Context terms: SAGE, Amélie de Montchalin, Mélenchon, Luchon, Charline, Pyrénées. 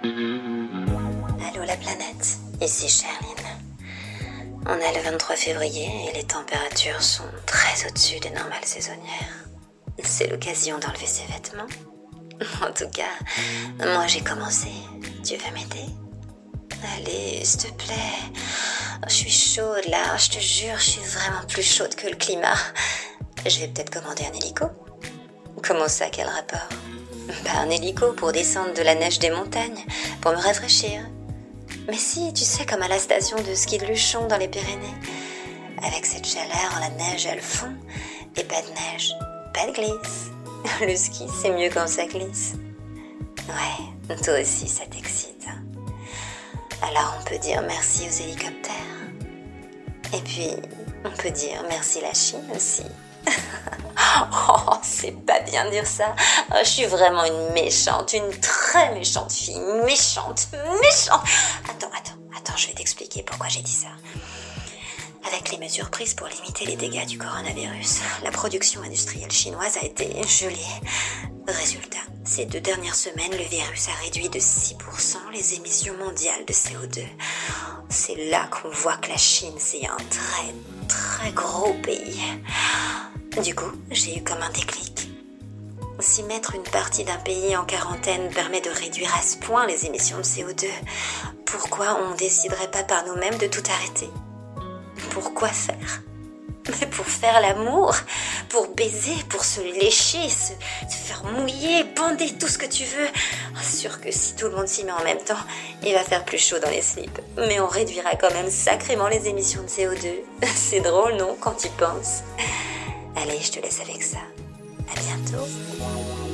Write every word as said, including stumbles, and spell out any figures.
Allô la planète, ici Charline. On est le vingt-trois février et les températures sont très au-dessus des normales saisonnières. C'est l'occasion d'enlever ses vêtements. En tout cas, moi j'ai commencé. Tu veux m'aider? Allez, s'il te plaît. Je suis chaude là, je te jure, je suis vraiment plus chaude que le climat. Je vais peut-être commander un hélico. Comment ça, quel rapport? Bah un hélico pour descendre de la neige des montagnes, pour me rafraîchir. Mais si, tu sais, comme à la station de ski de Luchon dans les Pyrénées. Avec cette chaleur, la neige elle fond, et pas de neige, pas de glisse. Le ski, c'est mieux quand ça glisse. Ouais, toi aussi ça t'excite. Alors on peut dire merci aux hélicoptères. Et puis, on peut dire merci la Chine aussi. Oh, c'est pas bien dire ça. Oh, je suis vraiment une méchante, une très méchante fille. Méchante, méchante. Attends, attends, attends, je vais t'expliquer pourquoi j'ai dit ça. Avec les mesures prises pour limiter les dégâts du coronavirus, la production industrielle chinoise a été gelée. Résultat, ces deux dernières semaines, le virus a réduit de six pour cent les émissions mondiales de C O deux. C'est là qu'on voit que la Chine, c'est un très, très gros pays. Du coup, j'ai eu comme un déclic. Si mettre une partie d'un pays en quarantaine permet de réduire à ce point les émissions de C O deux, pourquoi on ne déciderait pas par nous-mêmes de tout arrêter? Pourquoi faire? Mais pour faire l'amour, pour baiser, pour se lécher, se, se faire mouiller, bander, tout ce que tu veux. Sûr que si tout le monde s'y met en même temps, il va faire plus chaud dans les slips. Mais on réduira quand même sacrément les émissions de C O deux. C'est drôle, non, quand tu penses? Allez, je te laisse avec ça. À bientôt.